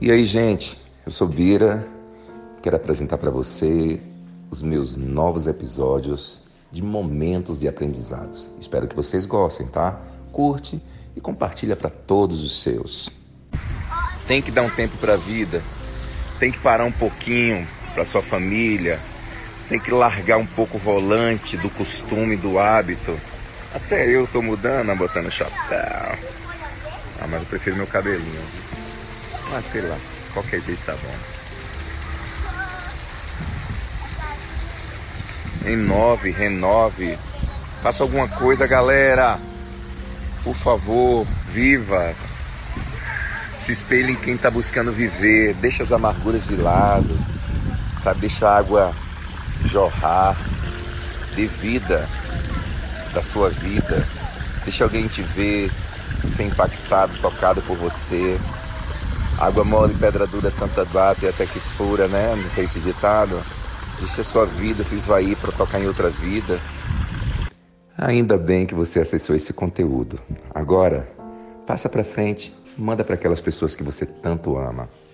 E aí, gente, eu sou Bira, quero apresentar para você os meus novos episódios de Momentos e Aprendizados. Espero que vocês gostem, tá? Curte e compartilha para todos os seus. Tem que dar um tempo para a vida, tem que parar um pouquinho para sua família, tem que largar um pouco o volante do costume, do hábito. Até eu tô mudando, botando chapéu. Ah, mas eu prefiro meu cabelinho. Mas sei lá, qualquer jeito tá bom. Renove. Faça alguma coisa, galera. Por favor, viva. Se espelhe em quem tá buscando viver. Deixa as amarguras de lado. Sabe, deixa a água jorrar. Dê vida da sua vida. Deixa alguém te ver, ser impactado, tocado por você. Água mole, pedra dura, tanta bate até que fura, né? Não tem esse ditado? Deixa a sua vida se esvair para tocar em outra vida. Ainda bem que você acessou esse conteúdo. Agora, passa para frente, manda para aquelas pessoas que você tanto ama.